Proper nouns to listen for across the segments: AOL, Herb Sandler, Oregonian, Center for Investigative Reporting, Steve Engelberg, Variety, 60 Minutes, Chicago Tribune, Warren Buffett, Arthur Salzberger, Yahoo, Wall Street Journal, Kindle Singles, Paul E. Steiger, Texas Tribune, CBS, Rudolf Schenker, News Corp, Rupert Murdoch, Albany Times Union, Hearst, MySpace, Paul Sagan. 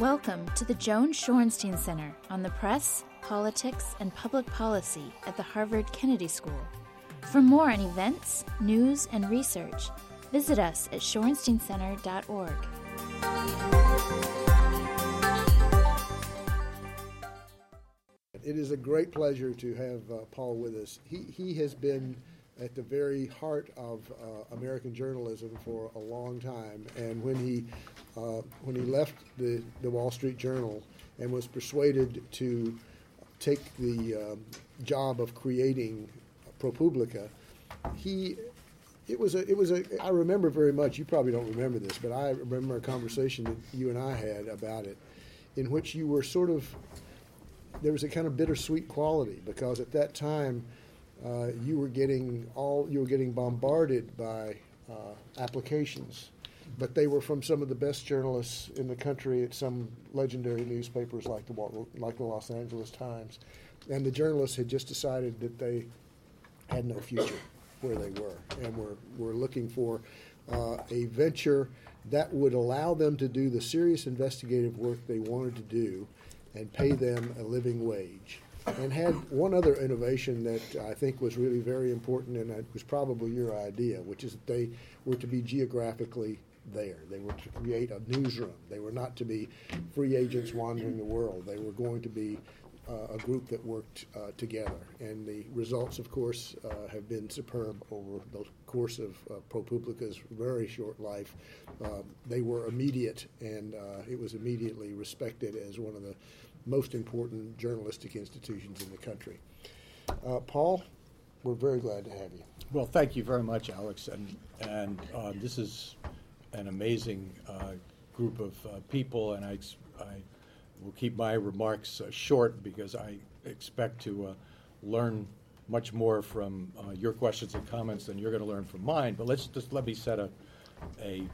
Welcome to the Joan Shorenstein Center on the press, politics, and public policy at the Harvard Kennedy School. For more on events, news, and research, visit us at shorensteincenter.org. It is a great pleasure to have Paul with us. He has been at the very heart of American journalism for a long time. And when he left the Wall Street Journal and was persuaded to take the job of creating ProPublica, I remember very much, you probably don't remember this, but I remember a conversation that you and I had about it, in which you were there was a kind of bittersweet quality, because at that time, you were getting bombarded by applications, but they were from some of the best journalists in the country at some legendary newspapers like the Los Angeles Times, and the journalists had just decided that they had no future where they were, and were looking for a venture that would allow them to do the serious investigative work they wanted to do, and pay them a living wage. And had one other innovation that I think was really very important, and it was probably your idea, which is that they were to be geographically there. They were to create a newsroom. They were not to be free agents wandering the world. They were going to be a group that worked together. And the results, of course, have been superb over the course of ProPublica's very short life. They were immediate, and it was immediately respected as one of the most important journalistic institutions in the country. Paul, we're very glad to have you. Well, thank you very much, Alex. And this is an amazing group of people, and I will keep my remarks short, because I expect to learn much more from your questions and comments than you're going to learn from mine. But let me set a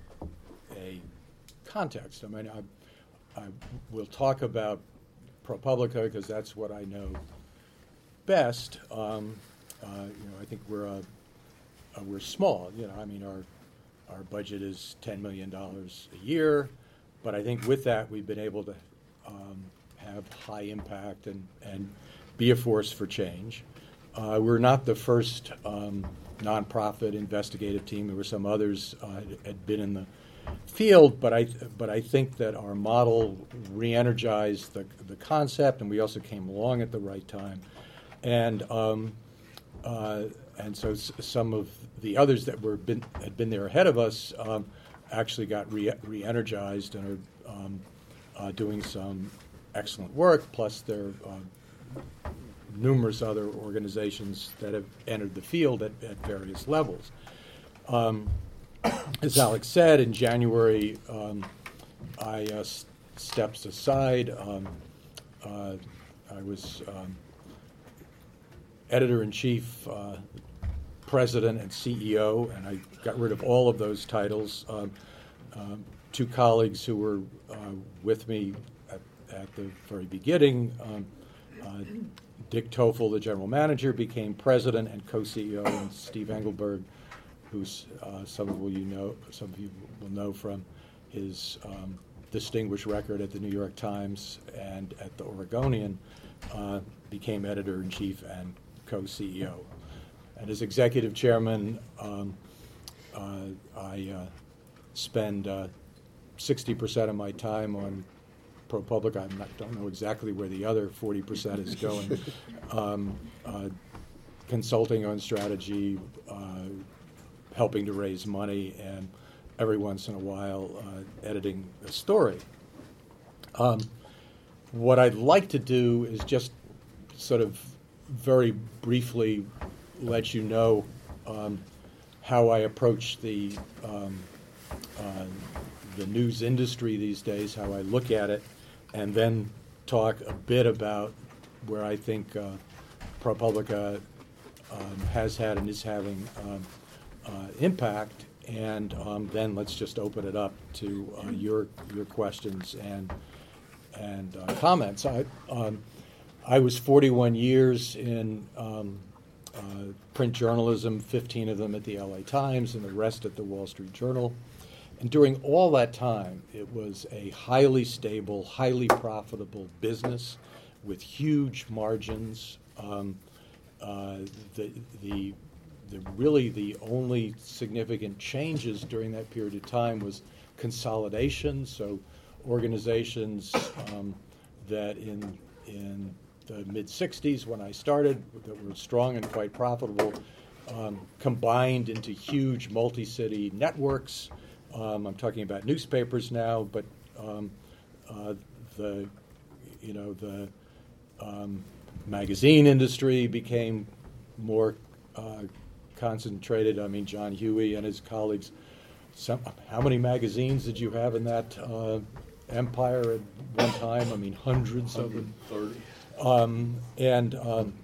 context. I mean, I will talk about ProPublica, because that's what I know best. I think we're small. I mean, our budget is $10 million a year, but I think with that we've been able to have high impact and be a force for change. We're not the first nonprofit investigative team. There were some others had been in the field, but I think that our model re-energized the concept, and we also came along at the right time, and so some of the others that had been there ahead of us actually got re-energized and are doing some excellent work. Plus, there are numerous other organizations that have entered the field at various levels. As Alex said, in January, I stepped aside. I was editor-in-chief, president, and CEO, and I got rid of all of those titles. Two colleagues who were with me at the very beginning, Dick Tofel, the general manager, became president and co-CEO, and Steve Engelberg, who some of you will know from his distinguished record at the New York Times and at the Oregonian, became editor-in-chief and co-CEO. And as executive chairman, I spend 60% of my time on ProPublica. I don't know exactly where the other 40% is going. Consulting on strategy, helping to raise money, and every once in a while editing a story. What I'd like to do is just sort of very briefly let you know how I approach the news industry these days, how I look at it, and then talk a bit about where I think ProPublica has had and is having impact, and then let's just open it up to your questions and comments. I was 41 years in print journalism, 15 of them at the LA Times and the rest at the Wall Street Journal, And during all that time, it was a highly stable, highly profitable business with huge margins. Really the only significant changes during that period of time was consolidation. So organizations that in the mid-'60s, when I started, that were strong and quite profitable, combined into huge multi-city networks. I'm talking about newspapers now, but the magazine industry became more concentrated. I mean, John Huey and his colleagues. How many magazines did you have in that empire at one time? I mean, hundreds of them. 130.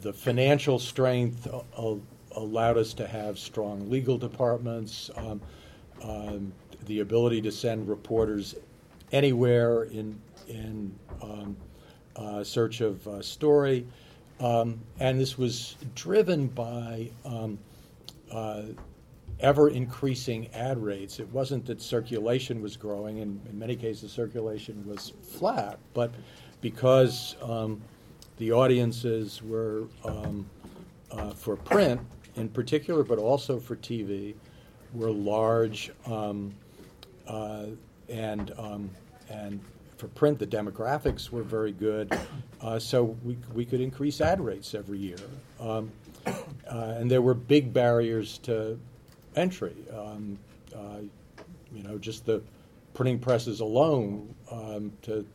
The financial strength allowed us to have strong legal departments, the ability to send reporters anywhere in search of a story. And this was driven by ever-increasing ad rates. It wasn't that circulation was growing, and in many cases circulation was flat, but because the audiences were for print in particular, but also for TV, were large, and for print the demographics were very good, so we could increase ad rates every year, and there were big barriers to entry. Just the printing presses alone, to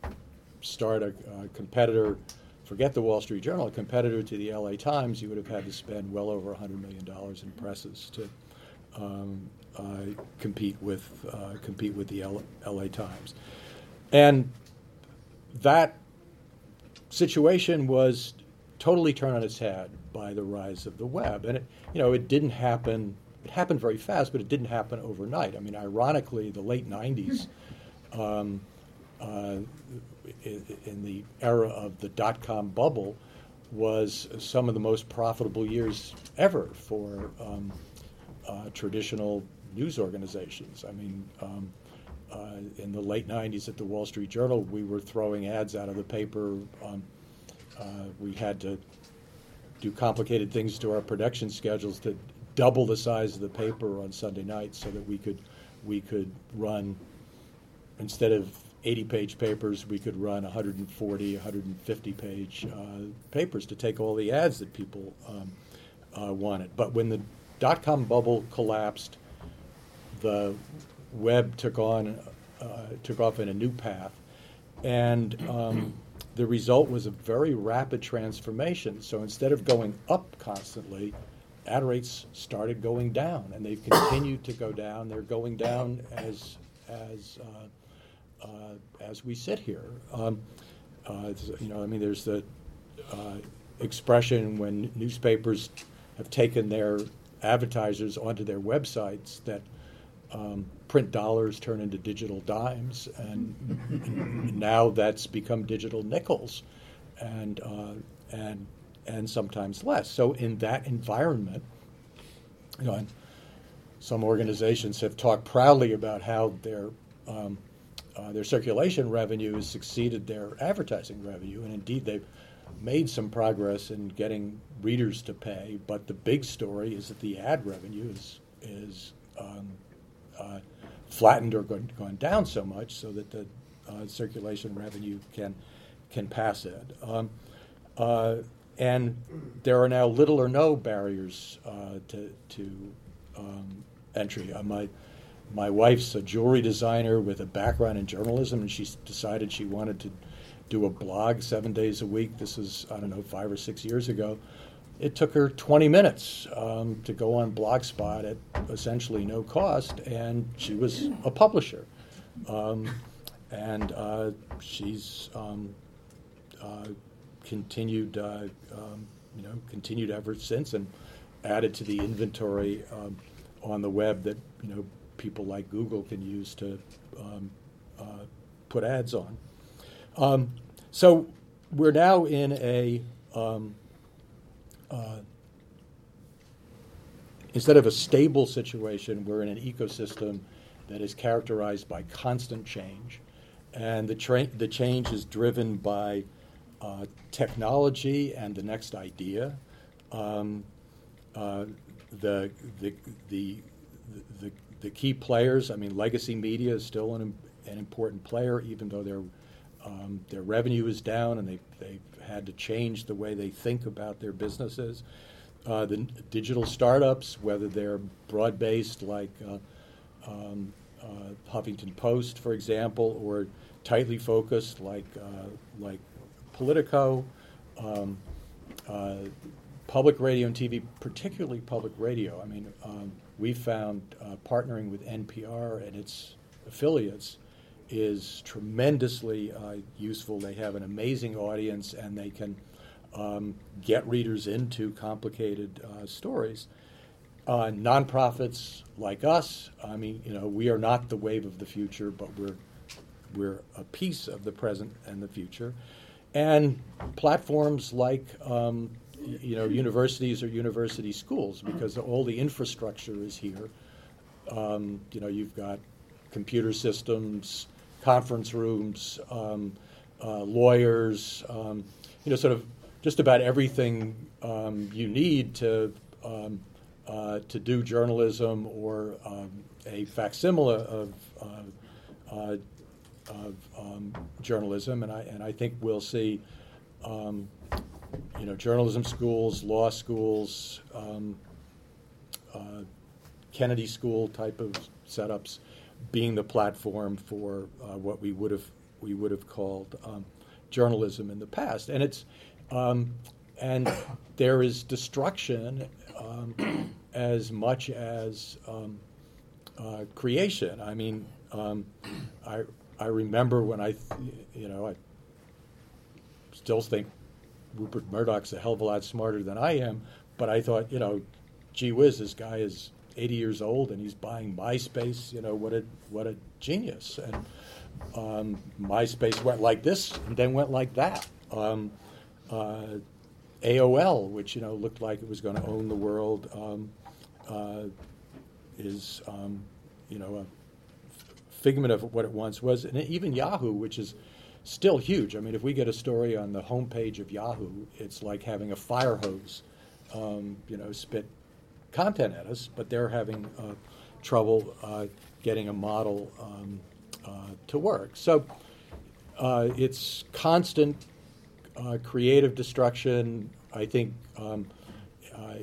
start a competitor. Forget the Wall Street Journal, a competitor to the LA Times, you would have had to spend well over $100 million in presses to compete with the LA Times. And that situation was totally turned on its head by the rise of the web. And it didn't happen. It happened very fast, but it didn't happen overnight. I mean, ironically, the late 90s, in the era of the dot-com bubble, was some of the most profitable years ever for traditional news organizations. I mean, in the late 90s at the Wall Street Journal, we were throwing ads out of the paper. We had to do complicated things to our production schedules to double the size of the paper on Sunday nights so that we could run, instead of 80-page papers, we could run 140, 150-page papers to take all the ads that people wanted. But when the dot-com bubble collapsed, the web took off in a new path, and the result was a very rapid transformation. So instead of going up constantly, ad rates started going down, and they've continued to go down. They're going down as we sit here. There's the expression when newspapers have taken their advertisers onto their websites that print dollars turn into digital dimes, and now that's become digital nickels, and sometimes less. So in that environment, and some organizations have talked proudly about how their circulation revenue has exceeded their advertising revenue, and indeed they've made some progress in getting readers to pay, but the big story is that the ad revenue is flattened or gone down so much so that the circulation revenue can pass it. And there are now little or no barriers to entry. My wife's a jewelry designer with a background in journalism, and she decided she wanted to do a blog 7 days a week. This is, I don't know, 5 or 6 years ago. It took her 20 minutes to go on Blogspot at essentially no cost, and she was a publisher. And she's continued ever since, and added to the inventory on the web that people like Google can use to put ads on. So we're now in a instead of a stable situation, we're in an ecosystem that is characterized by constant change. And the change is driven by technology and the next idea. The key players, I mean, legacy media is still an important player, even though their revenue is down and they've had to change the way they think about their businesses. The digital startups, whether they're broad-based like Huffington Post, for example, or tightly focused like Politico, public radio and TV, particularly public radio. I mean, we found partnering with NPR and its affiliates is tremendously useful. They have an amazing audience, and they can get readers into complicated stories. Nonprofits like us, I mean, you know, we are not the wave of the future, but we're a piece of the present and the future. And platforms like, universities or university schools, because all the infrastructure is here. You've got computer systems, conference rooms, lawyers, sort of just about everything you need to do journalism or a facsimile of journalism, and I think we'll see, journalism schools, law schools, Kennedy School type of setups being the platform for what we would have called journalism in the past, and it's and there is destruction as much as creation. I mean, I remember when I still think Rupert Murdoch's a hell of a lot smarter than I am, but I thought, gee whiz, this guy is 80 years old and he's buying MySpace. What a genius! And MySpace went like this and then went like that. AOL, which looked like it was going to own the world, is a figment of what it once was, and even Yahoo, which is still huge. I mean, if we get a story on the homepage of Yahoo, it's like having a fire hose, spit content at us. But they're having trouble getting a model to work. So it's constant. Creative destruction. I think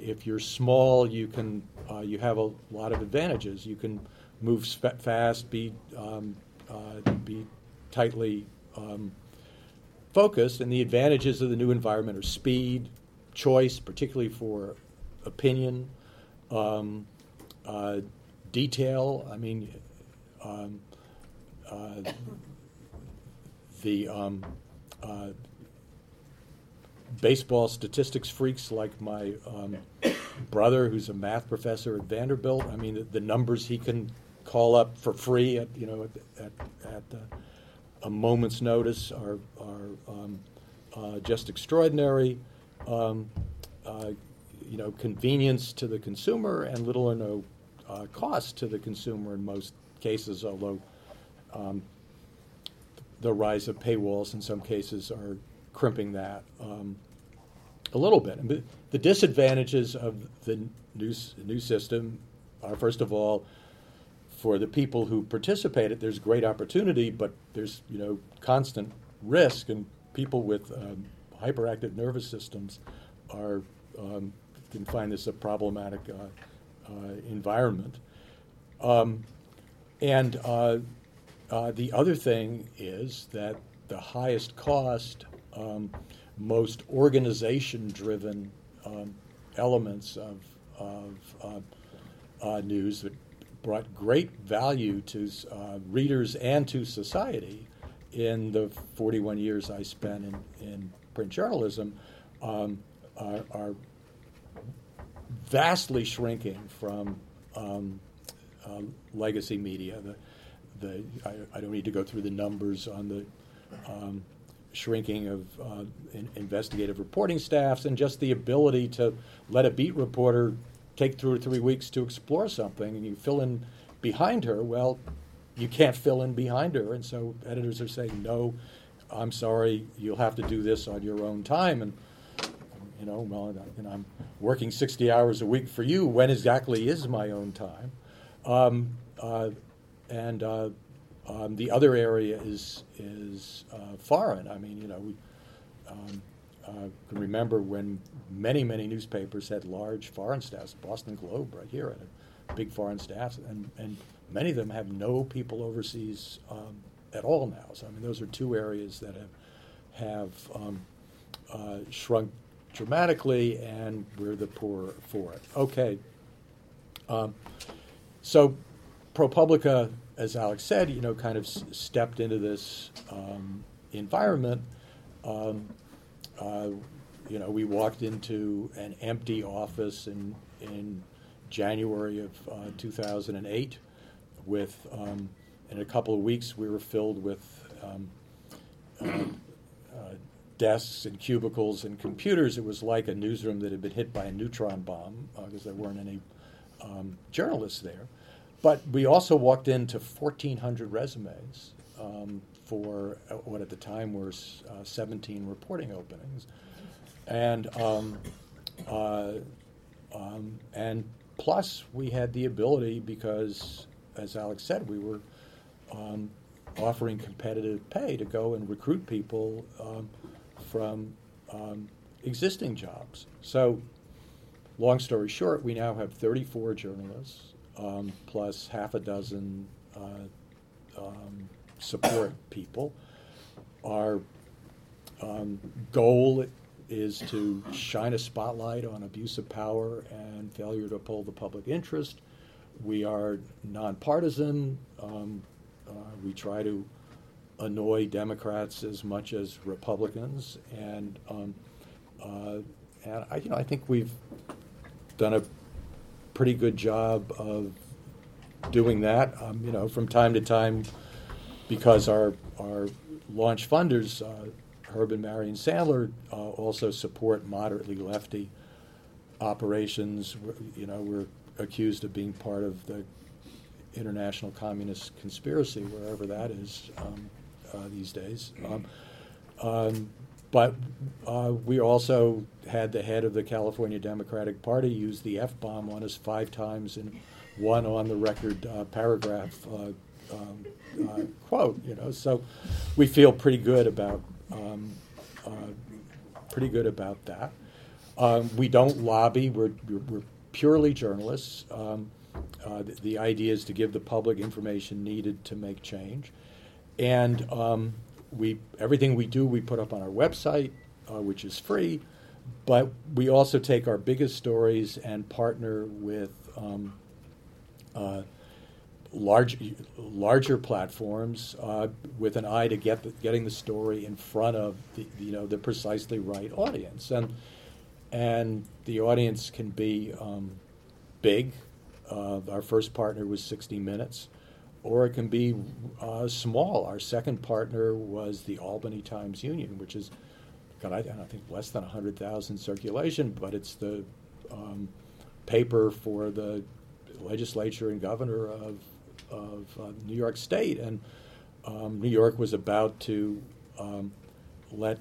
if you're small, you can you have a lot of advantages. You can move fast, be tightly focused, and the advantages of the new environment are speed, choice, particularly for opinion, detail. I mean, baseball statistics freaks like my brother, who's a math professor at Vanderbilt. I mean, the numbers he can call up for free at a moment's notice are just extraordinary. Convenience to the consumer and little or no cost to the consumer in most cases. Although the rise of paywalls in some cases are crimping that a little bit. And the disadvantages of the new system are, first of all, for the people who participated, there's great opportunity, but there's constant risk, and people with hyperactive nervous systems can find this a problematic environment. The other thing is that the highest cost most organization-driven elements of news that brought great value to readers and to society in the 41 years I spent in print journalism are vastly shrinking from legacy media. I don't need to go through the numbers on the shrinking of investigative reporting staffs and just the ability to let a beat reporter take 2 or 3 weeks to explore something, and you fill in behind her, well, you can't fill in behind her. And so editors are saying, no, I'm sorry, you'll have to do this on your own time. And, you know, well, and I'm working 60 hours a week for you. When exactly is my own time? The other area is foreign. I mean, you know, we can remember when many, many newspapers had large foreign staffs. Boston Globe right here had a big foreign staff, and many of them have no people overseas at all now. So, I mean, those are two areas that have shrunk dramatically, and we're the poorer for it. Okay. So ProPublica, as Alex said, you know, kind of stepped into this environment. You know, we walked into an empty office in January of 2008 with, in a couple of weeks, we were filled with desks and cubicles and computers. It was like a newsroom that had been hit by a neutron bomb because there weren't any journalists there. But we also walked into 1,400 resumes for what at the time were 17 reporting openings, and plus we had the ability, because as Alex said, we were offering competitive pay, to go and recruit people from existing jobs. So, long story short, we now have 34 journalists. Plus half a dozen support people. Our goal is to shine a spotlight on abuse of power and failure to uphold the public interest. We are nonpartisan. We try to annoy Democrats as much as Republicans, and I think we've done a pretty good job of doing that. You know, from time to time, because our launch funders, Herb and Marion Sandler, also support moderately lefty operations. You know, we're accused of being part of the international communist conspiracy, wherever that is these days. But we also had the head of the California Democratic Party use the F-bomb on us 5 times in one on-the-record paragraph quote. You know, so we feel pretty good about that. We don't lobby; we're purely journalists. The idea is to give the public information needed to make change, and everything we do, we put up on our website, which is free, but we also take our biggest stories and partner with larger platforms with an eye to getting the story in front of the precisely right audience, and the audience can be big. Our first partner was 60 Minutes. Or it can be small. Our second partner was the Albany Times Union, which is, I think, less than 100,000 circulation, but it's the paper for the legislature and governor of New York State. And New York was about to let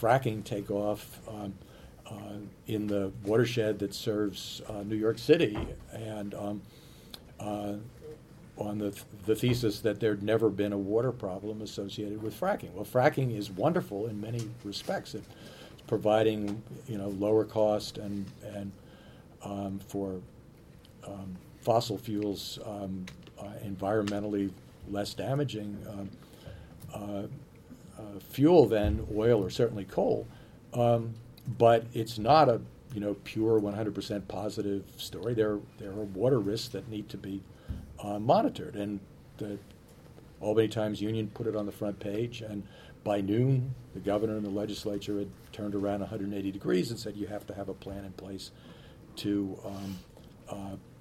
fracking take off in the watershed that serves New York City. And on the thesis that there'd never been a water problem associated with fracking. Well, fracking is wonderful in many respects. It's providing, you know, lower cost and for fossil fuels, environmentally less damaging fuel than oil or certainly coal. But it's not a pure 100% positive story. There are water risks that need to be monitored, and the Albany Times Union put it on the front page. And by noon, the governor and the legislature had turned around 180 degrees and said, "You have to have a plan in place to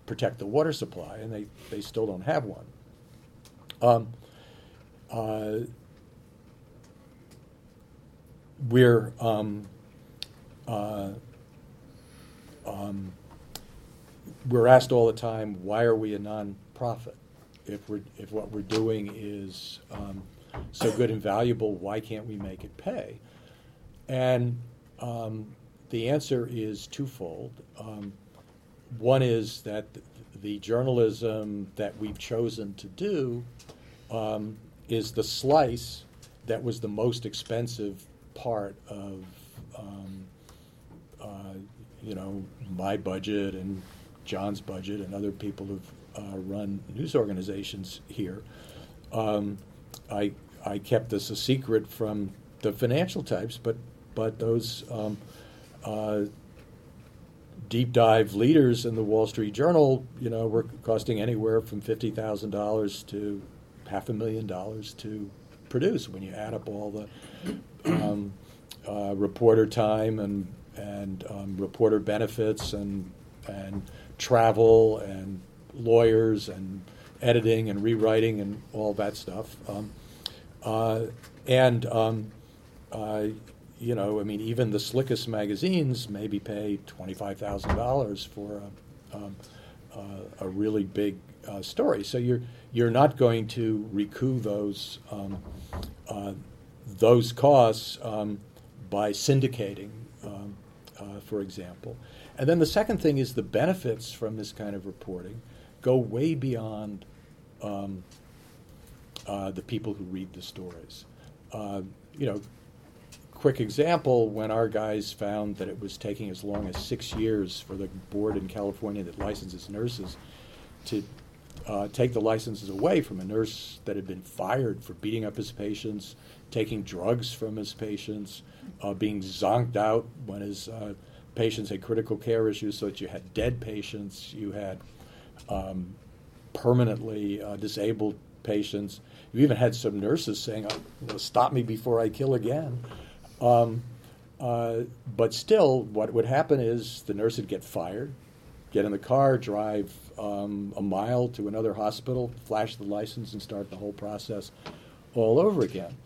protect the water supply," and they still don't have one. We're We're asked all the time, why are we a nonprofit? If what we're doing is so good and valuable, why can't we make it pay? And the answer is twofold. One is that the journalism that we've chosen to do is the slice that was the most expensive part of my budget and John's budget and other people who've run news organizations here. I kept this a secret from the financial types, but those deep dive leaders in the Wall Street Journal, were costing anywhere from $50,000 to $500,000 to produce when you add up all the reporter time and reporter benefits and travel and lawyers and editing and rewriting and all that stuff. Even the slickest magazines maybe pay $25,000 for a really big story. So you're not going to recoup those costs by syndicating, for example. And then the second thing is the benefits from this kind of reporting go way beyond the people who read the stories. Quick example, when our guys found that it was taking as long as 6 years for the board in California that licenses nurses to take the licenses away from a nurse that had been fired for beating up his patients, taking drugs from his patients, being zonked out when his patients had critical care issues, so that you had dead patients, you had permanently disabled patients. You even had some nurses saying, stop me before I kill again. But still, what would happen is the nurse would get fired, get in the car, drive a mile to another hospital, flash the license, and start the whole process all over again.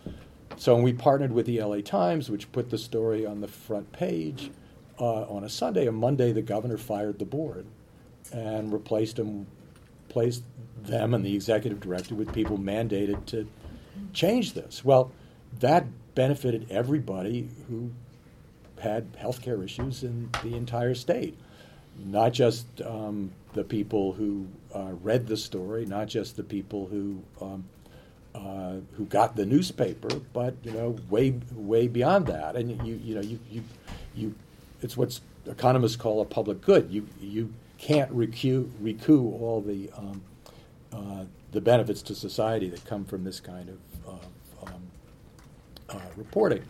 So we partnered with the LA Times, which put the story on the front page on a Sunday. On Monday, the governor fired the board and replaced them and the executive director with people mandated to change this. Well, that benefited everybody who had health care issues in the entire state, not just the people who read the story, not just the people who got the newspaper, but way beyond that. And you it's what economists call a public good. You can't recoup all the benefits to society that come from this kind of reporting.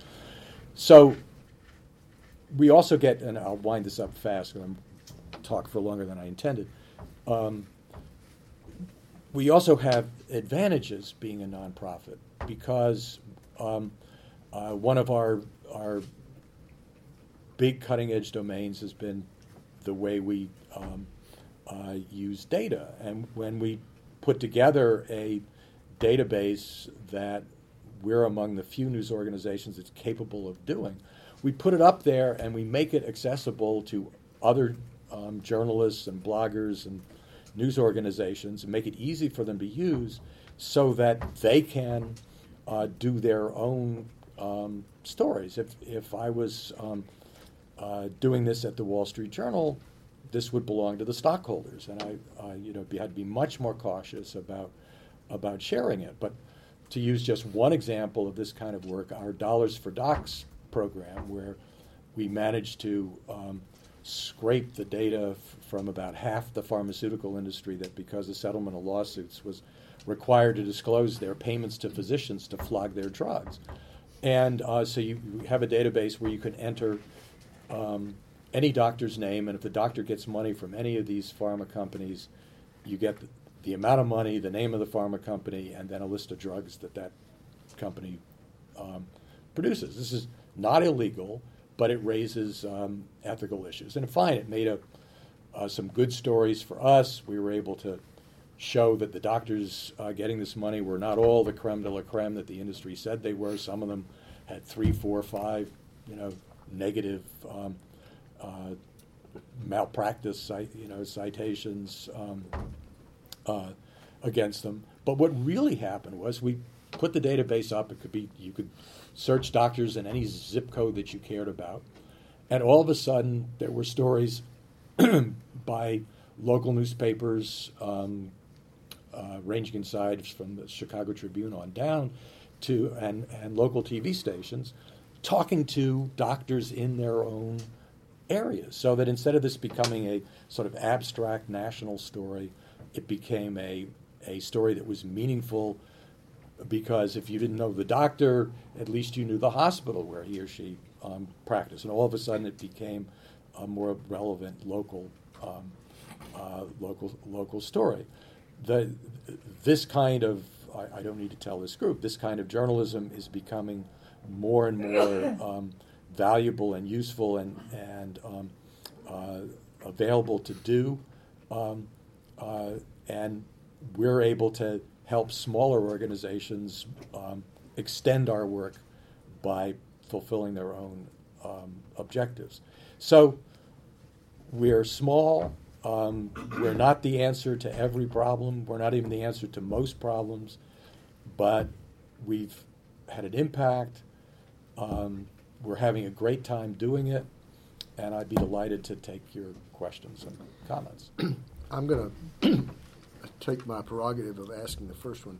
So we also get, and I'll wind this up fast because I'm talk for longer than I intended. We also have advantages being a nonprofit because one of our big cutting edge domains has been the way we use data, and when we put together a database that we're among the few news organizations that's capable of doing, we put it up there and we make it accessible to other journalists and bloggers and news organizations and make it easy for them to use so that they can do their own stories. If I was doing this at the Wall Street Journal, this would belong to the stockholders, and I had to be much more cautious about sharing it. But to use just one example of this kind of work, our Dollars for Docs program, where we managed to scrape the data from about half the pharmaceutical industry that, because of settlement of lawsuits, was required to disclose their payments to physicians to flog their drugs. And so you have a database where you can enter any doctor's name, and if the doctor gets money from any of these pharma companies, you get the amount of money, the name of the pharma company, and then a list of drugs that company produces. This is not illegal, but it raises ethical issues. And fine, it made some good stories for us. We were able to show that the doctors getting this money were not all the creme de la creme that the industry said they were. Some of them had 3, 4, 5, negative malpractice, citations against them. But what really happened was we put the database up. It could be, you could search doctors in any zip code that you cared about, and all of a sudden there were stories by local newspapers, ranging in size from the Chicago Tribune on down to and local TV stations, talking to doctors in their own areas. So that instead of this becoming a sort of abstract national story, it became a story that was meaningful, because if you didn't know the doctor, at least you knew the hospital where he or she practiced. And all of a sudden it became a more relevant local story. This kind of, I don't need to tell this group, this kind of journalism is becoming more and more valuable and useful and available to do. And we're able to help smaller organizations extend our work by fulfilling their own objectives. So we're small. We're not the answer to every problem. We're not even the answer to most problems, but we've had an impact. We're having a great time doing it, and I'd be delighted to take your questions and comments. I'm going to take my prerogative of asking the first one.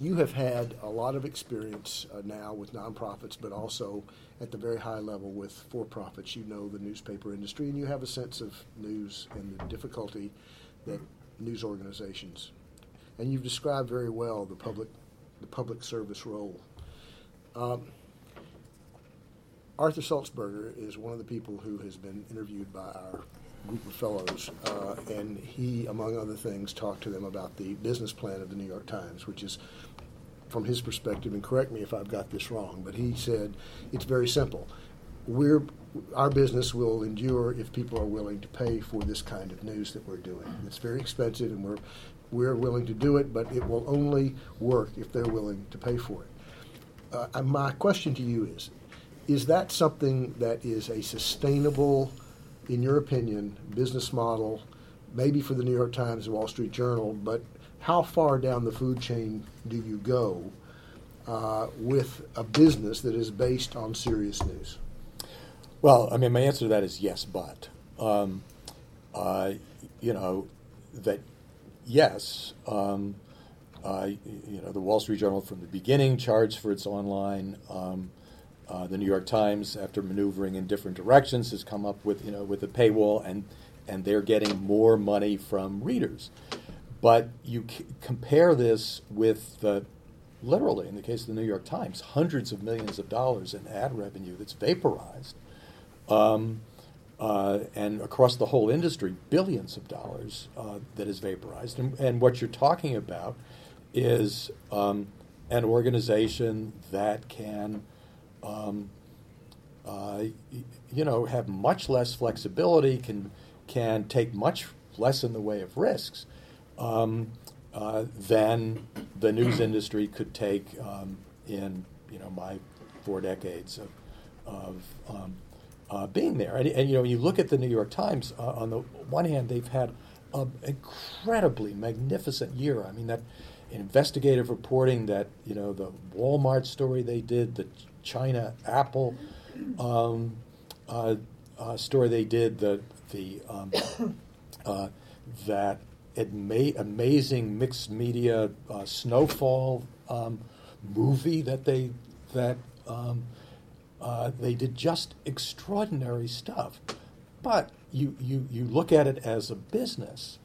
You have had a lot of experience now with nonprofits, but also at the very high level with for-profits. You know the newspaper industry, and you have a sense of news and the difficulty that news organizations. And you've described very well the public service role. Arthur Salzberger is one of the people who has been interviewed by our group of fellows, and he, among other things, talked to them about the business plan of the New York Times, which is, from his perspective, and correct me if I've got this wrong, but he said it's very simple. Our business will endure if people are willing to pay for this kind of news that we're doing. It's very expensive, and we're willing to do it, but it will only work if they're willing to pay for it. My question to you is that something that is a sustainable, in your opinion, business model, maybe for the New York Times and Wall Street Journal, but how far down the food chain do you go with a business that is based on serious news? Well, I mean, my answer to that is yes, but. The Wall Street Journal from the beginning charged for its online. The New York Times, after maneuvering in different directions, has come up with with a paywall, and they're getting more money from readers. But you compare this with literally, in the case of the New York Times, hundreds of millions of dollars in ad revenue that's vaporized, and across the whole industry, billions of dollars that is vaporized. And what you're talking about is an organization that can have much less flexibility, can take much less in the way of risks than the news industry could take in my 4 decades of being there. And you look at the New York Times. On the one hand, they've had an incredibly magnificent year. I mean, that investigative reporting, that the Walmart story they did, the China Apple story they did, that amazing mixed media snowfall movie that they did, just extraordinary stuff. But you look at it as a business,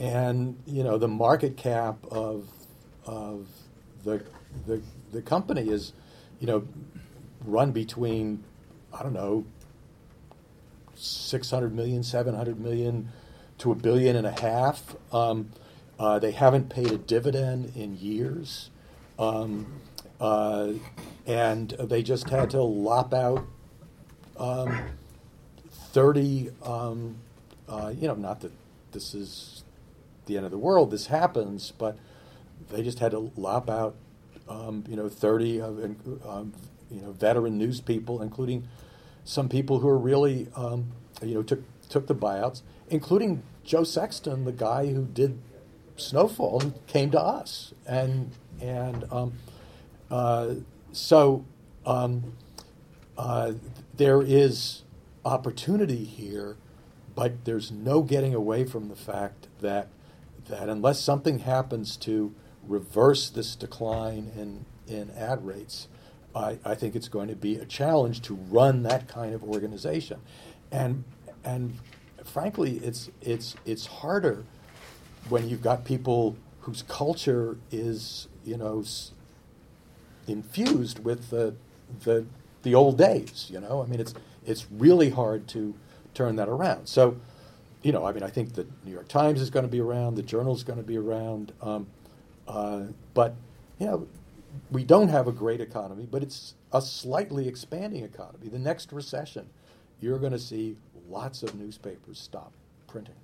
and the market cap of the company is run between, I don't know, 600 million, 700 million to $1.5 billion. They haven't paid a dividend in years. And they just had to lop out 30, not that this is the end of the world, this happens, but they just had to lop out 30 veteran news people, including some people who are really, took the buyouts, including Joe Sexton, the guy who did Snowfall, who came to us, so there is opportunity here, but there's no getting away from the fact that unless something happens to reverse this decline in ad rates, I think it's going to be a challenge to run that kind of organization, and frankly, it's harder when you've got people whose culture is infused with the old days. It's really hard to turn that around. So, I think the New York Times is going to be around, the Journal's going to be around, but we don't have a great economy, but it's a slightly expanding economy. The next recession, you're going to see lots of newspapers stop printing.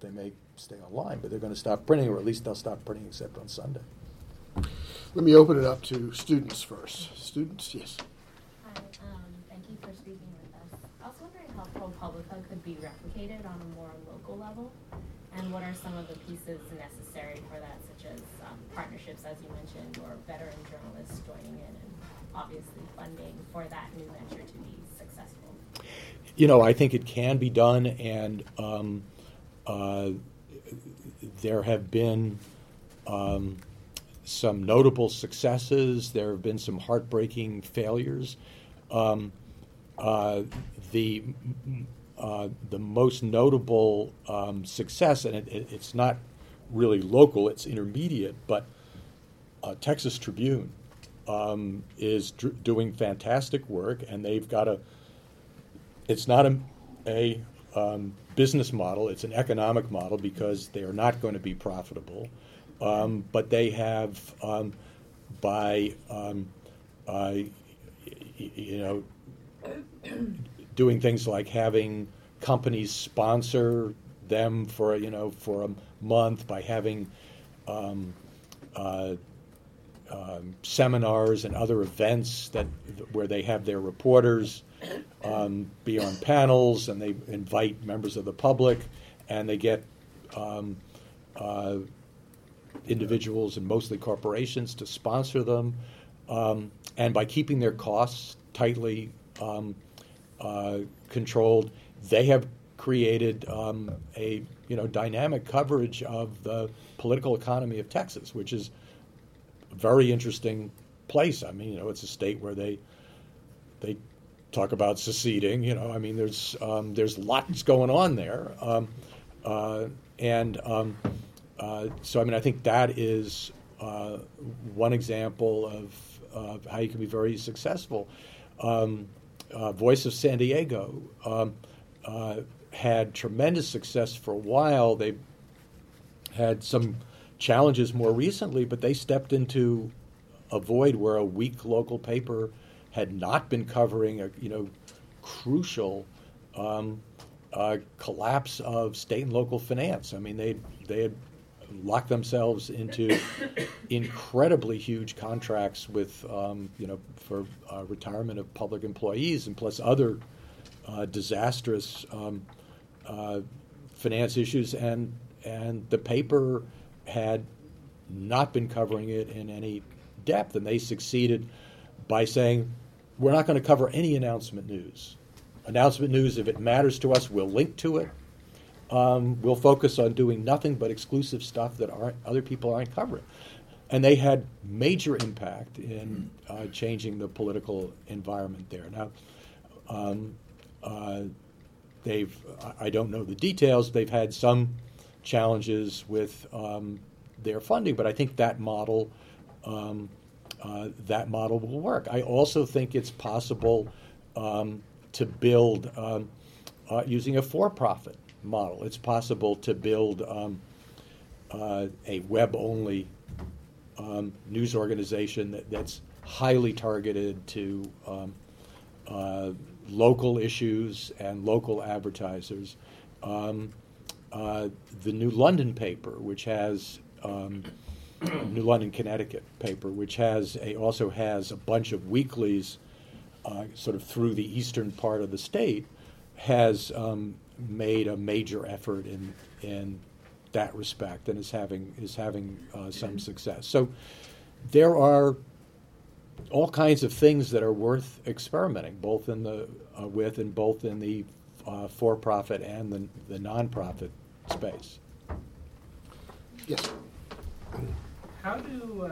They may stay online, but they're going to stop printing, or at least they'll stop printing except on Sunday. Let me open it up to students first. Students, yes. Hi, thank you for speaking with us. I was wondering how ProPublica could be replicated on a more local level, and what are some of the pieces necessary for that, such as partnerships, as you mentioned, or veteran journalists joining in, and obviously funding for that new venture to be successful? I think it can be done, and there have been some notable successes. There have been some heartbreaking failures. The most notable success, and it's not really local, it's intermediate, but Texas Tribune is doing fantastic work, and they've got it's not a business model, it's an economic model, because they are not going to be profitable. But they have, doing things like having companies sponsor them for a month, by having seminars and other events where they have their reporters be on panels, and they invite members of the public, and they get individuals and mostly corporations to sponsor them, and by keeping their costs tightly controlled, they have created dynamic coverage of the political economy of Texas, which is a very interesting place. It's a state where they talk about seceding. There's lots going on there, I think that is one example of how you can be very successful. Voice of San Diego had tremendous success for a while. They had some challenges more recently, but they stepped into a void where a weak local paper had not been covering a crucial collapse of state and local finance. They had locked themselves into incredibly huge contracts with, for retirement of public employees, and plus other disastrous finance issues, and the paper had not been covering it in any depth, and they succeeded by saying, we're not going to cover any announcement news. Announcement news, if it matters to us, we'll link to it. We'll focus on doing nothing but exclusive stuff that other people aren't covering. And they had major impact in changing the political environment there. Now, I don't know the details. They've had some challenges with their funding, but I think that model will work. I also think it's possible to build, using a for-profit model, it's possible to build a web-only news organization that's highly targeted to local issues and local advertisers. The New London paper, which has New London, Connecticut paper, which also has a bunch of weeklies sort of through the eastern part of the state, has made a major effort in that respect, and is having some success. So there are all kinds of things that are worth experimenting, both in the with and both in the for-profit and the non-profit space. Yes. How do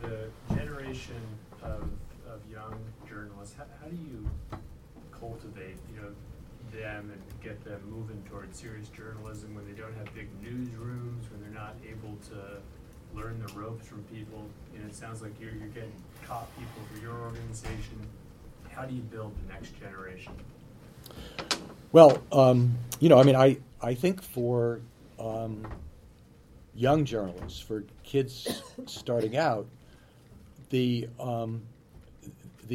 the generation of young journalists, how do you cultivate, them and get them moving towards serious journalism when they don't have big newsrooms, when they're not able to learn the ropes from people? And it sounds like you're getting top people for your organization. How do you build the next generation? Well, I think for young journalists, for kids starting out, the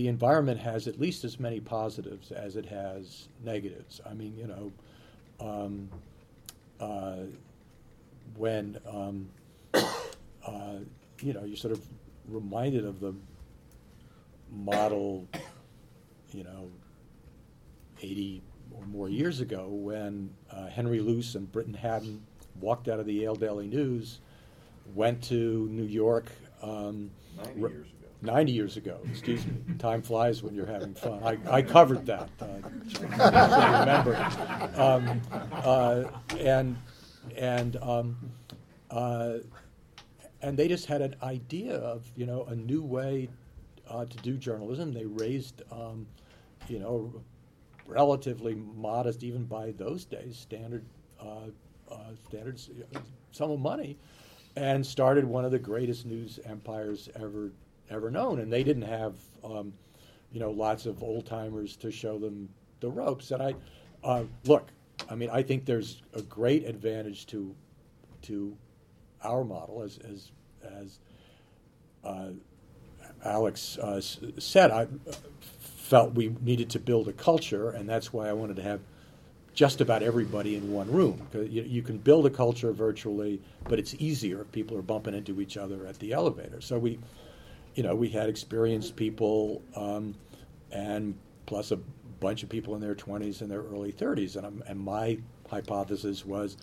environment has at least as many positives as it has negatives. I mean, when you're sort of reminded of the model, 80 or more years ago, when Henry Luce and Britton Hadden walked out of the Yale Daily News, went to New York 90 years ago. Excuse me. Time flies when you're having fun. I covered that. I remember. And they just had an idea of, a new way to do journalism. They raised, relatively modest, even by those days, standards, sum of money, and started one of the greatest news empires ever known. And they didn't have, lots of old timers to show them the ropes. And I think there's a great advantage to our model, as Alex said. I felt we needed to build a culture, and that's why I wanted to have just about everybody in one room. You can build a culture virtually, but it's easier if people are bumping into each other at the elevator. So we had experienced people, and plus a bunch of people in their 20s and their early 30s. And my hypothesis was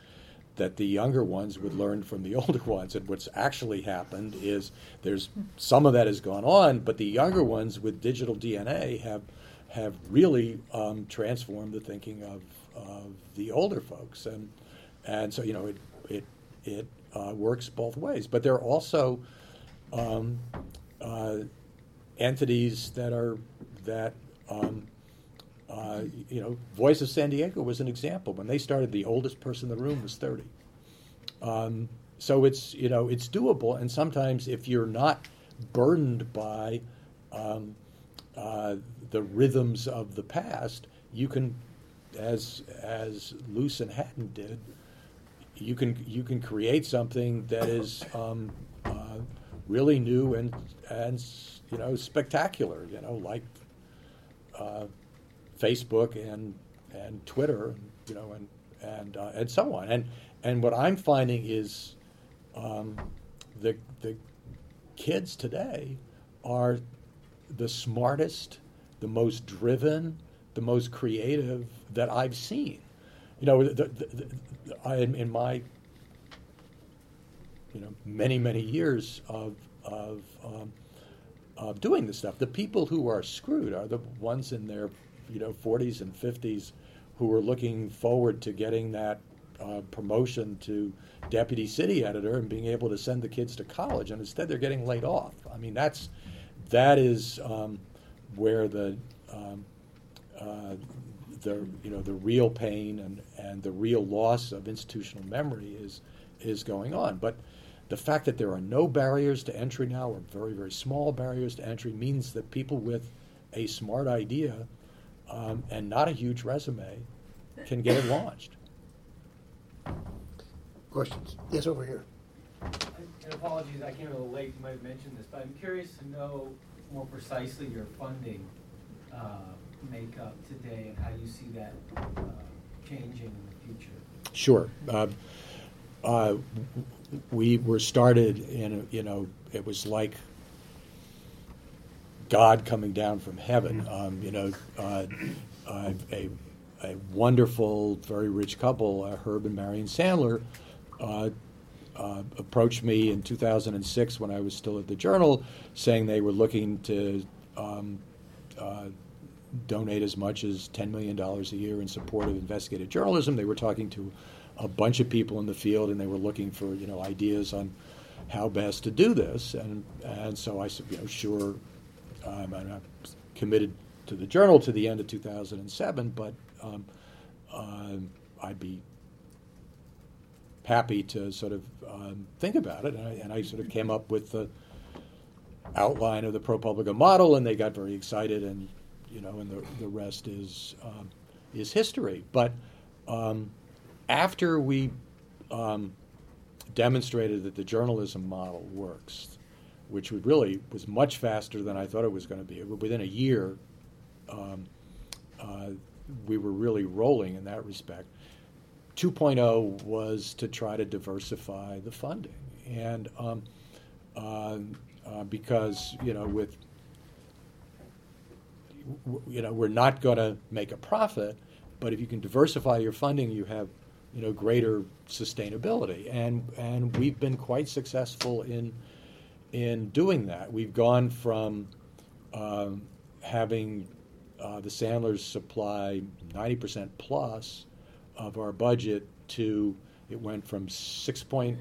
that the younger ones would learn from the older ones. And what's actually happened is there's some of that has gone on, but the younger ones with digital DNA have really transformed the thinking of the older folks. And so, it works both ways. But there are also entities that Voice of San Diego was an example. When they started, the oldest person in the room was 30. So it's doable. And sometimes if you're not burdened by the rhythms of the past, you can, as Luce and Hatton did, you can create something that is really new and spectacular. Like Facebook and Twitter, and so on. And what I'm finding is the kids today are the smartest, the most driven, the most creative that I've seen. In my many years of doing this stuff, the people who are screwed are the ones in their 40s and 50s who were looking forward to getting that promotion to deputy city editor and being able to send the kids to college, and instead they're getting laid off. I mean, that is where the real pain and the real loss of institutional memory is going on. But the fact that there are no barriers to entry now, or very, very small barriers to entry, means that people with a smart idea and not a huge resume can get it launched. Questions? Yes, over here. And apologies, I came a little late. You might have mentioned this, but I'm curious to know more precisely your funding makeup today and how you see that changing in the future. Sure. We were started in, it was like God coming down from heaven. A wonderful, very rich couple, Herb and Marion Sandler, approached me in 2006 when I was still at the Journal, saying they were looking to donate as much as $10 million a year in support of investigative journalism. They were talking to a bunch of people in the field, and they were looking for, you know, ideas on how best to do this. And so I said, you know, sure, I'm committed to the Journal to the end of 2007, but I'd be happy to sort of think about it. And I sort of came up with the outline of the ProPublica model, and they got very excited, and you know, and the rest is history. But after we demonstrated that the journalism model works, which really was much faster than I thought it was going to be, within a year, we were really rolling in that respect. 2.0 was to try to diversify the funding, and because we're not going to make a profit, but if you can diversify your funding, you have greater sustainability, and we've been quite successful in doing that. We've gone from having the Sandlers supply 90% plus of our budget to, it went from 65%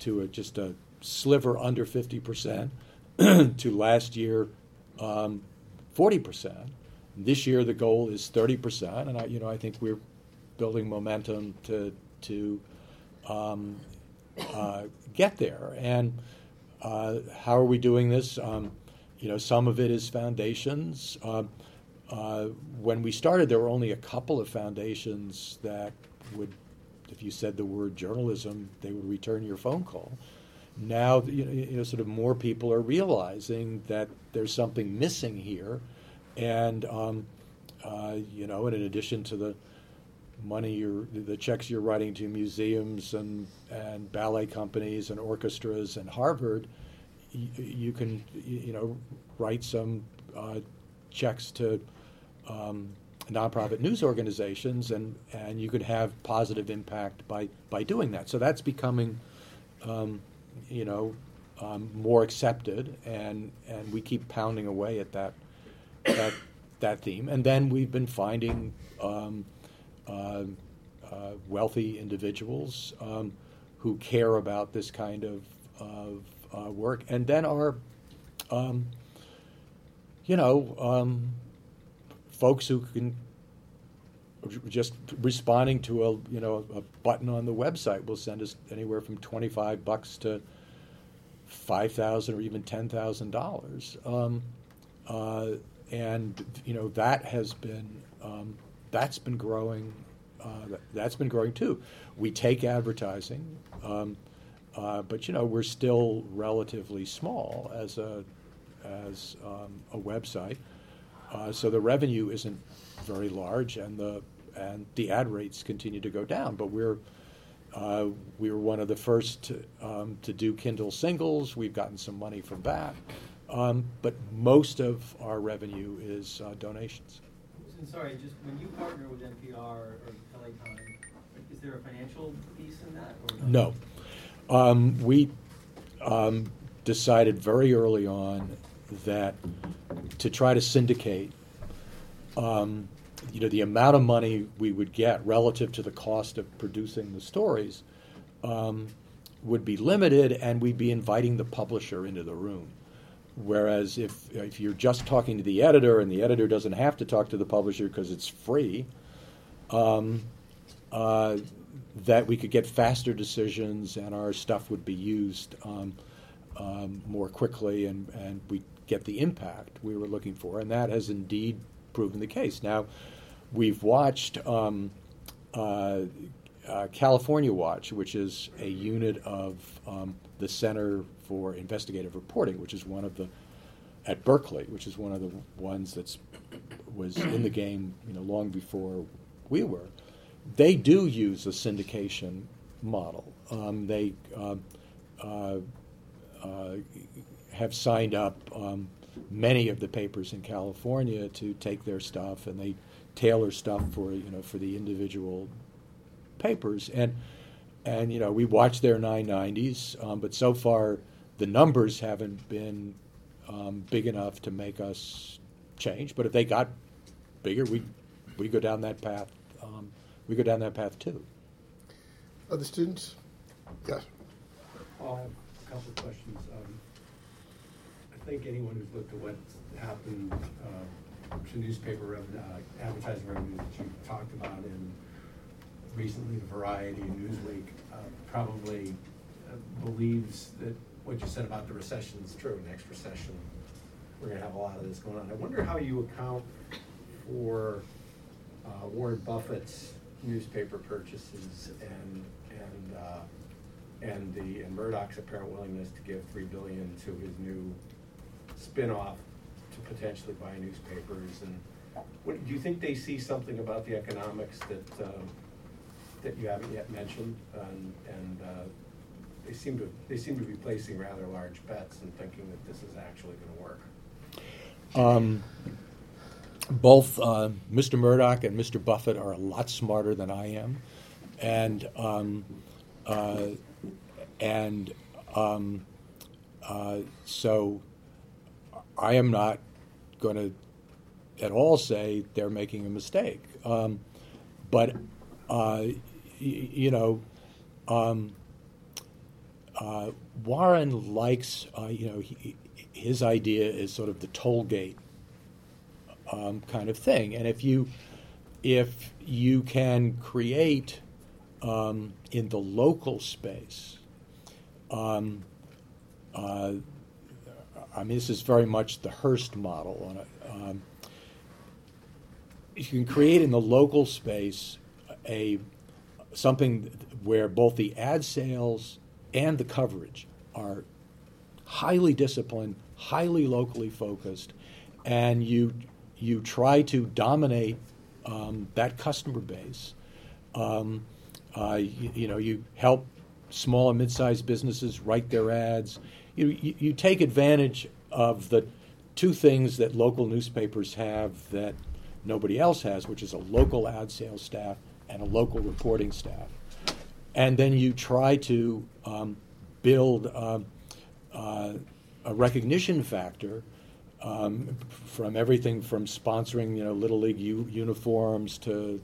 to just a sliver under 50% to last year 40%. This year the goal is 30%, and I think we're building momentum to get there. And how are we doing this? Some of it is foundations. When we started, there were only a couple of foundations that would, if you said the word journalism, they would return your phone call. Now, sort of more people are realizing that there's something missing here, and and in addition to the money the checks you're writing to museums and ballet companies and orchestras and Harvard, you can write some checks to nonprofit news organizations, and you could have positive impact by doing that. So that's becoming more accepted, and we keep pounding away at that theme. And then we've been finding wealthy individuals who care about this kind of work, and then are folks who can just responding to a button on the website will send us anywhere from $25 to $5,000 or even $10,000, and that has been that's been growing too. We take advertising, but we're still relatively small as a website. So the revenue isn't very large, and the ad rates continue to go down. But we were one of the first to do Kindle singles. We've gotten some money from that, but most of our revenue is donations. And sorry, just when you partner with NPR or LA Times, is there a financial piece in that? Or no, we decided very early on that to try to syndicate, the amount of money we would get relative to the cost of producing the stories would be limited, and we'd be inviting the publisher into the room. Whereas if you're just talking to the editor, and the editor doesn't have to talk to the publisher because it's free, that we could get faster decisions, and our stuff would be used more quickly, and we get the impact we were looking for, and that has indeed proven the case. Now, we've watched California Watch, which is a unit of the Center for Investigative Reporting, which is one of the at Berkeley, which is one of the ones that was in the game, long before we were. They do use a syndication model. They have signed up many of the papers in California to take their stuff, and they tailor stuff for, you know, for the individual papers. And you know, we watch their 990s, but so far the numbers haven't been big enough to make us change. But if they got bigger, we go down that path. We go down that path too. Other students? Yes. I'll have a couple of questions. I think anyone who's looked at what happened to newspaper revenue, advertising revenue that you talked about in recently Variety and Newsweek probably believes that what you said about the recession is true. Next recession, we're going to have a lot of this going on. I wonder how you account for Warren Buffett's newspaper purchases and Murdoch's apparent willingness to give $3 billion to his new spin-off to potentially buy newspapers. And what, do you think they see something about the economics that that you haven't yet mentioned? And they seem to be placing rather large bets and thinking that this is actually going to work. Both Mr. Murdoch and Mr. Buffett are a lot smarter than I am, so I am not going to at all say they're making a mistake. But Warren likes, his idea is sort of the toll gate kind of thing, and if you can create in the local space, this is very much the Hearst model. If you can create in the local space something where both the ad sales and the coverage are highly disciplined, highly locally focused, and you try to dominate that customer base. You help small and mid-sized businesses write their ads. You take advantage of the two things that local newspapers have that nobody else has, which is a local ad sales staff and a local reporting staff. And then you try to build a recognition factor from everything from sponsoring, Little League uniforms to,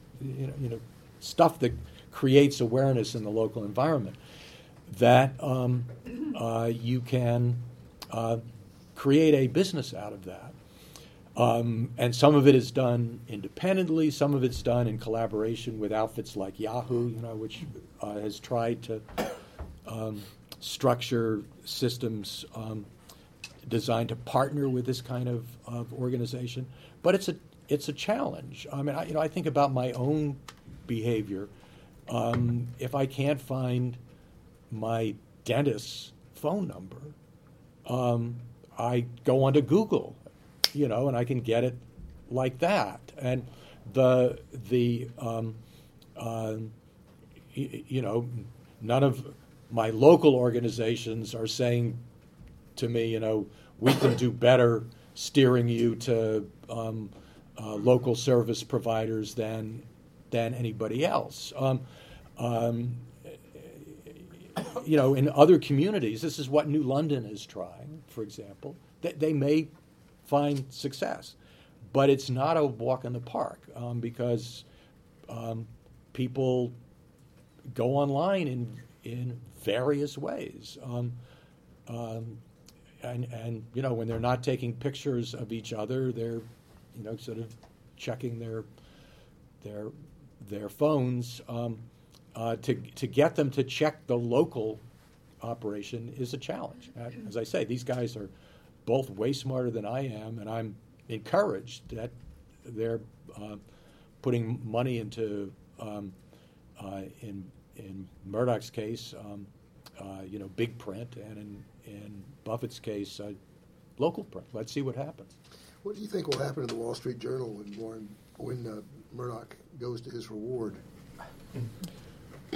stuff that creates awareness in the local environment, that you can create a business out of that. And some of it is done independently, some of it's done in collaboration with outfits like Yahoo, which has tried to structure systems designed to partner with this kind of organization. But it's a challenge. I mean, I think about my own behavior. If I can't find my dentist's phone number, I go onto Google, and I can get it like that. And none of my local organizations are saying to me, we can do better steering you to local service providers than anybody else. In other communities, this is what New London is trying, for example. They may find success, but it's not a walk in the park because people go online in various ways. And when they're not taking pictures of each other, they're, sort of checking their phones to get them to check the local operation is a challenge. As I say, these guys are both way smarter than I am, and I'm encouraged that they're putting money into in Murdoch's case, big print, and in Buffett's case, local print. Let's see what happens. What do you think will happen to the Wall Street Journal when Murdoch goes to his reward?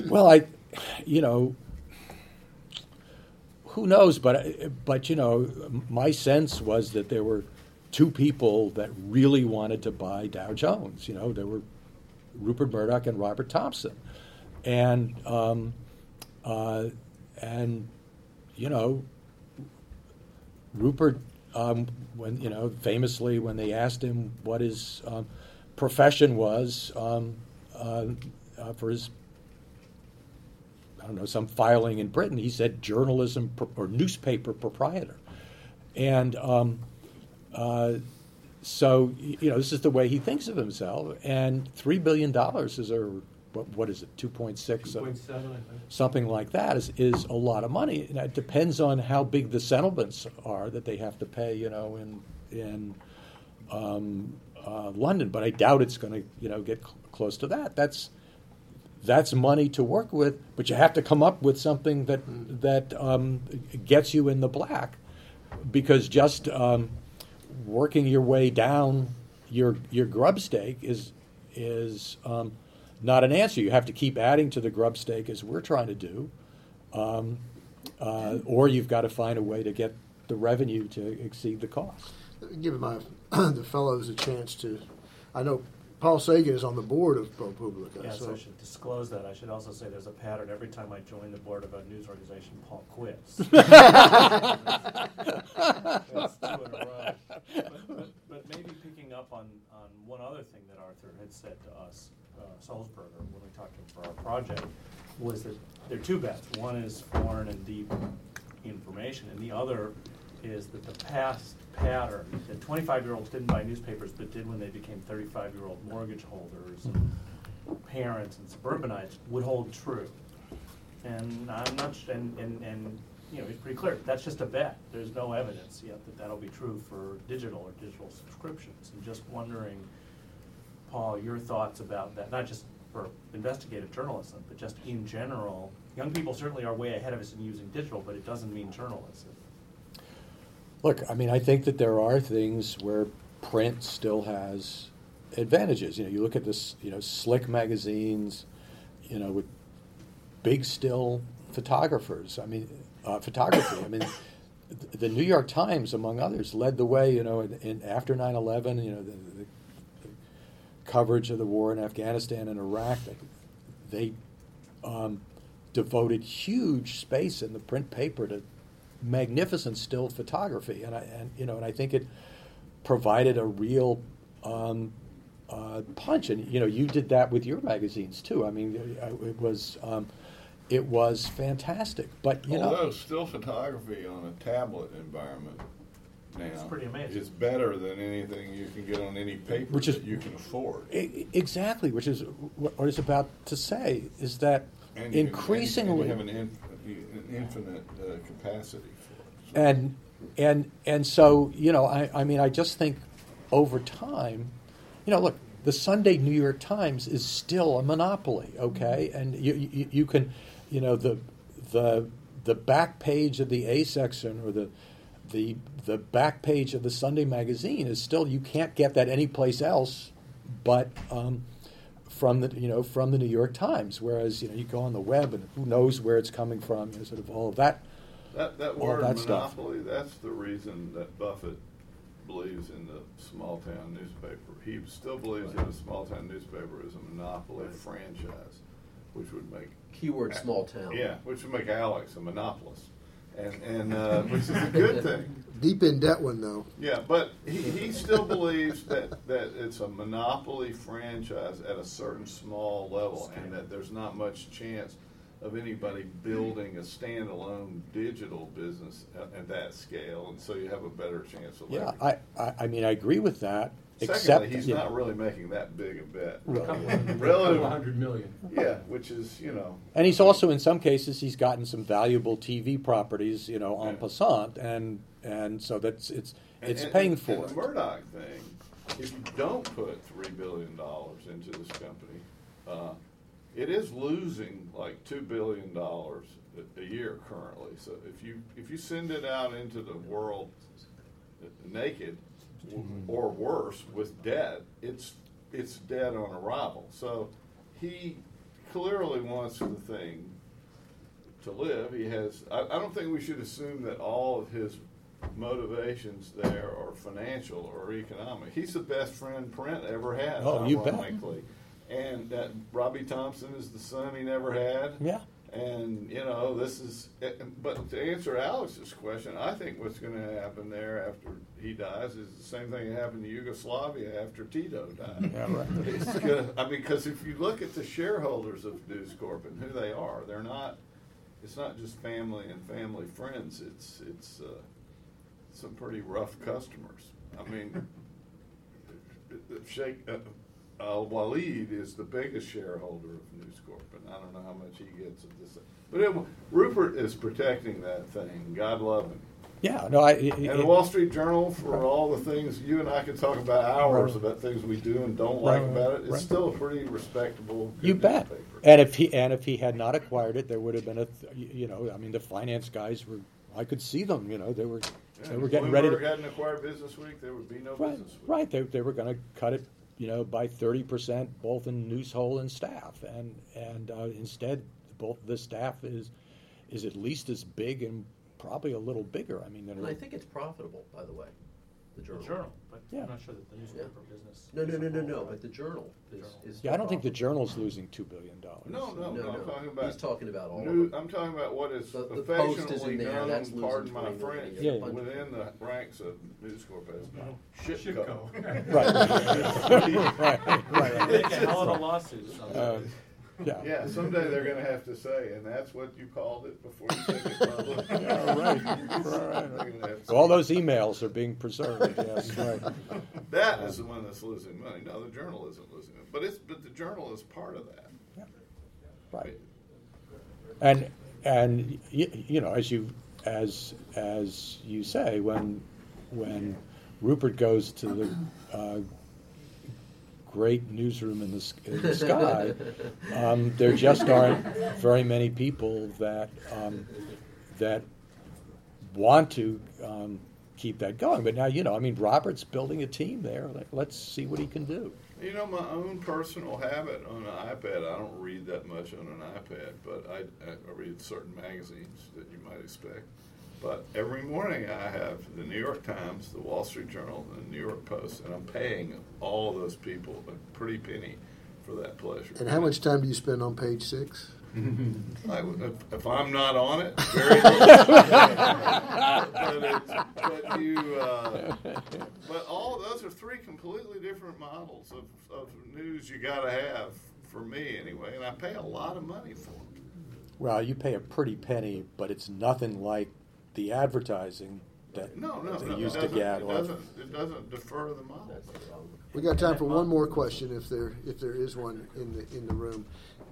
Well, who knows? But you know, my sense was that there were two people that really wanted to buy Dow Jones. You know, there were Rupert Murdoch and Robert Thompson, and you know, Rupert, when you know, famously when they asked him what his profession was for his, I don't know, some filing in Britain, he said journalism or newspaper proprietor, and so, you know, this is the way he thinks of himself. And $3 billion is a, what is it, 2.6? 2.7, something like that is a lot of money. And it depends on how big the settlements are that they have to pay, you know, in London. But I doubt it's going to, you know, get close to that. That's money to work with, but you have to come up with something that gets you in the black, because just working your way down your grub stake is not an answer. You have to keep adding to the grub stake, as we're trying to do, or you've got to find a way to get the revenue to exceed the cost. Give the fellows a chance to. I know Paul Sagan is on the board of ProPublica. Yes, so I should disclose that. I should also say there's a pattern. Every time I join the board of a news organization, Paul quits. That's two in a row. But maybe picking up on one other thing that Arthur had said to us, Salzberger, when we talked to him for our project, was that there are two bets. One is foreign and deep information, and the other is that the past pattern, that 25-year-olds didn't buy newspapers but did when they became 35-year-old mortgage holders and parents and suburbanites, would hold true. And I'm not and you know, it's pretty clear that's just a bet. There's no evidence yet that that'll be true for digital or digital subscriptions. I'm just wondering, Paul, your thoughts about that, not just for investigative journalism, but just in general. Young people certainly are way ahead of us in using digital, but it doesn't mean journalism. Look, I mean, I think that there are things where print still has advantages. You know, you look at this, you know, slick magazines, you know, with big still photographers. I mean, photography. I mean, the New York Times, among others, led the way, you know, in after 9/11, you know, the coverage of the war in Afghanistan and Iraq. They devoted huge space in the print paper to magnificent still photography, and I think it provided a real punch. And you know, you did that with your magazines too. I mean, it was fantastic. But although still photography on a tablet environment now, it's pretty amazing. It's better than anything you can get on any paper that you can afford. Exactly, which is what I was about to say, is that and increasingly an infinite capacity for it. So. And so, you know, I mean, I just think over time, you know, look, the Sunday New York Times is still a monopoly, okay? And you can, you know, the back page of the A section or the back page of the Sunday magazine is still, you can't get that anyplace else but from the New York Times, whereas, you know, you go on the web and who knows where it's coming from, you know, sort of all of that. That word that monopoly, stuff. That's the reason that Buffett believes in the small town newspaper. He still believes that a small town newspaper is a monopoly franchise, which would make keyword small town. Yeah, which would make Alex a monopolist, and which is a good thing. Deep in debt one, though. Yeah, but he still believes that it's a monopoly franchise at a certain small level, and that there's not much chance of anybody building a standalone digital business at that scale, and so you have a better chance of leverage. Yeah, I mean, I agree with that. Secondly, he's not really making that big a bet. Really, 100 million. Yeah, which is, you know. And he's also, in some cases, he's gotten some valuable TV properties, you know, en passant, and so that's it's paying for it. The Murdoch thing, if you don't put $3 billion into this company, it is losing like $2 billion a year currently. So if you send it out into the world naked, or worse, with debt, it's dead on arrival. So he clearly wants the thing to live. He has. I don't think we should assume that all of his motivations there are financial or economic. He's the best friend Print ever had. Oh, you bet. And that Robbie Thompson is the son he never had. Yeah. And, you know, this is... But to answer Alex's question, I think what's going to happen there after he dies is the same thing that happened to Yugoslavia after Tito died. Yeah, right. It's gonna, I mean, because if you look at the shareholders of News Corp and who they are, they're not... It's not just family and family friends. It's some pretty rough customers. I mean, Waleed is the biggest shareholder of News Corp, and I don't know how much he gets of this. But Rupert is protecting that thing. God love him. Yeah, no, and the Wall Street Journal, for all the things you and I could talk about hours about things we do and don't like about it, it's still a pretty respectable. You bet. Paper. And if he had not acquired it, there would have been the finance guys were. I could see them. You know, they were getting ready. If Bloomberg hadn't acquired Business Week, there would be no Business Week. Right. They were going to cut it. You know, by 30%, both in Newshole and staff, and instead, both the staff is at least as big and probably a little bigger. I mean, I think it's profitable, by the way, the Journal. The Journal, but yeah. I'm not sure that the newspaper business. No. But the Journal is. Yeah, I don't think the Journal's losing $2 billion. No. I'm talking about. He's talking about all. Of it. I'm talking about what is the Post is in there. That's losing $20 million. Yeah. Within the ranks of News Corp. Shipco. Right. They get all the lawsuits. Yeah, someday they're going to have to say, and that's what you called it before you took it public. Yeah, right. So all those emails are being preserved. Yes, right. That is the one that's losing money. No, the Journal isn't losing it, but the Journal is part of that. Yeah. Right. And you know, as you say, when Rupert goes to the. Great newsroom in the sky. There just aren't very many people that want to keep that going. But now, you know, I mean, Robert's building a team there. Let's see what he can do. You know, my own personal habit on an iPad. I don't read that much on an iPad, but I read certain magazines that you might expect. But every morning I have the New York Times, the Wall Street Journal, and the New York Post, and I'm paying all those people a pretty penny for that pleasure. And how much time do you spend on page 6? If I'm not on it, very little. But all those are three completely different models of news you got to have, for me anyway, and I pay a lot of money for them. Well, you pay a pretty penny, but it's nothing like the advertising that they used to get. It doesn't defer the model. We got time for one more question, if there is one in the room.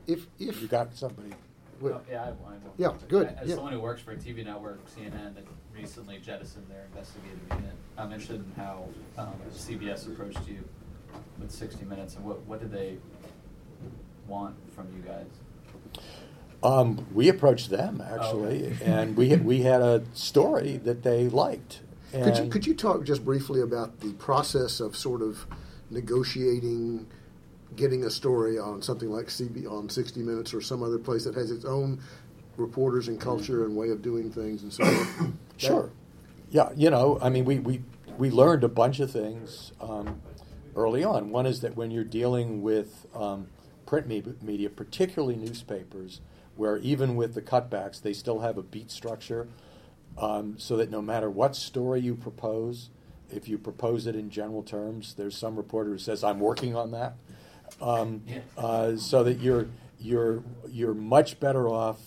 If you got somebody, I have one. Yeah, good. As someone who works for a TV network, CNN, that recently jettisoned their investigative unit, I'm interested in how CBS approached you with 60 Minutes and what did they want from you guys. We approached them actually, and we had a story that they liked. And could you talk just briefly about the process of sort of negotiating, getting a story on something like on 60 Minutes or some other place that has its own reporters and culture and way of doing things and so on? Sure. Yeah, you know, I mean, we learned a bunch of things early on. One is that when you're dealing with print media, particularly newspapers, where even with the cutbacks, they still have a beat structure, so that no matter what story you propose, if you propose it in general terms, there's some reporter who says, "I'm working on that," so that you're much better off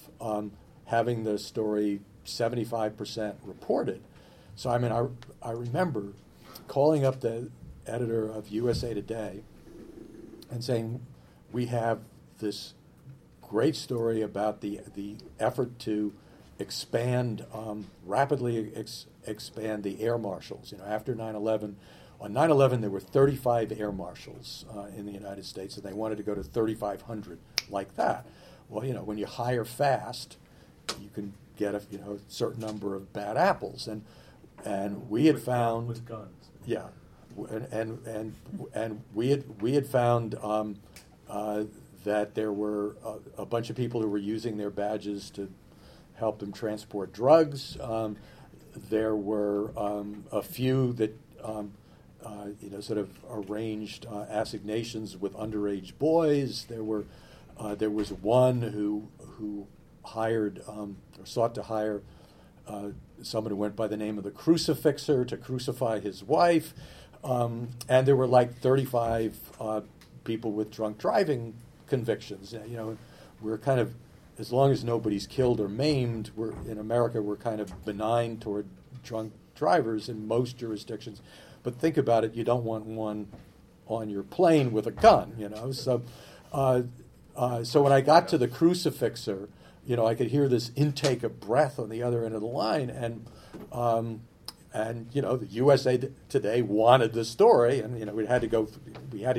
having the story 75% reported. So I mean, I remember calling up the editor of USA Today and saying, "We have this great story about the effort to expand, rapidly expand the air marshals. You know, after 9/11, on 9/11 there were 35 air marshals in the United States, and they wanted to go to 3,500 like that. Well, you know, when you hire fast, you can get a certain number of bad apples, and we had found with guns, yeah, and we had found. That there were a bunch of people who were using their badges to helped them transport drugs. There were a few that sort of arranged assignations with underage boys. There was one who hired or sought to hire someone who went by the name of the Crucifixer to crucify his wife. And there were like 35 people with drunk driving convictions. You know, we're kind of, as long as nobody's killed or maimed, we're in America, we're kind of benign toward drunk drivers in most jurisdictions. But think about it, you don't want one on your plane with a gun, you know. So when I got to the Crucifixer, you know, I could hear this intake of breath on the other end of the line, and you know, the USA Today wanted the story, and you know, we had to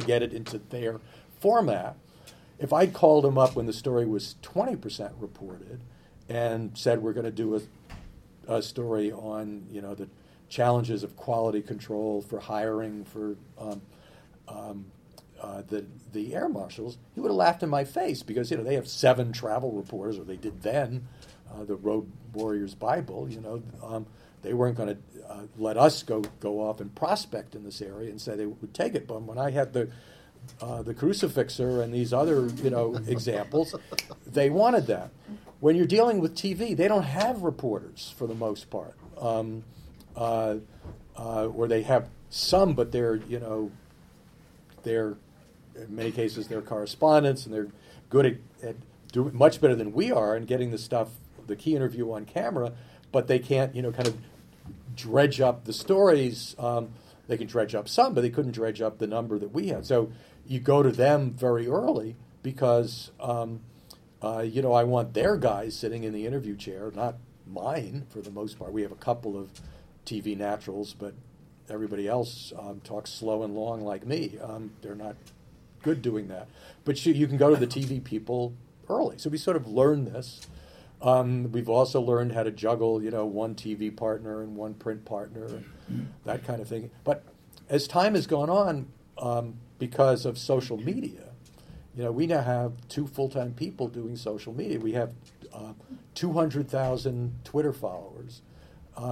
get it into their format. If I'd called them up when the story was 20% reported, and said we're going to do a story on, you know, the challenges of quality control for hiring for the air marshals, he would have laughed in my face, because, you know, they have 7 travel reporters, or they did then, the Road Warriors Bible, you know. They weren't going to let us go off and prospect in this area and say they would take it. But when I had the Crucifixer and these other, you know, examples, they wanted that. When you're dealing with TV, they don't have reporters for the most part, or they have some, but they're, you know, they're in many cases they're correspondents, and they're good at doing much better than we are in getting the stuff, the key interview on camera. But they can't, you know, kind of dredge up the stories. They can dredge up some, but they couldn't dredge up the number that we had. So you go to them very early because, you know, I want their guys sitting in the interview chair, not mine for the most part. We have a couple of TV naturals, but everybody else talks slow and long like me. They're not good doing that. But you can go to the TV people early. So we sort of learned this. We've also learned how to juggle, you know, one TV partner and one print partner and that kind of thing. But as time has gone on, because of social media, you know, we now have 2 full-time people doing social media. We have 200,000 Twitter followers.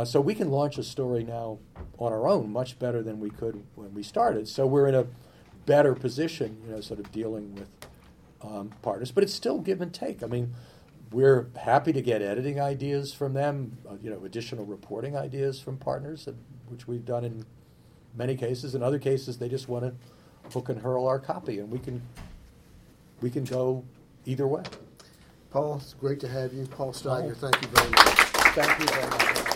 So we can launch a story now on our own much better than we could when we started. So we're in a better position, you know, sort of dealing with partners. But it's still give and take. I mean, we're happy to get editing ideas from them, you know, additional reporting ideas from partners, which we've done in many cases. In other cases, they just want to hook and hurl our copy, and we can go either way. Paul, it's great to have you. Paul Steiger, Thank you very much. Thank you very much.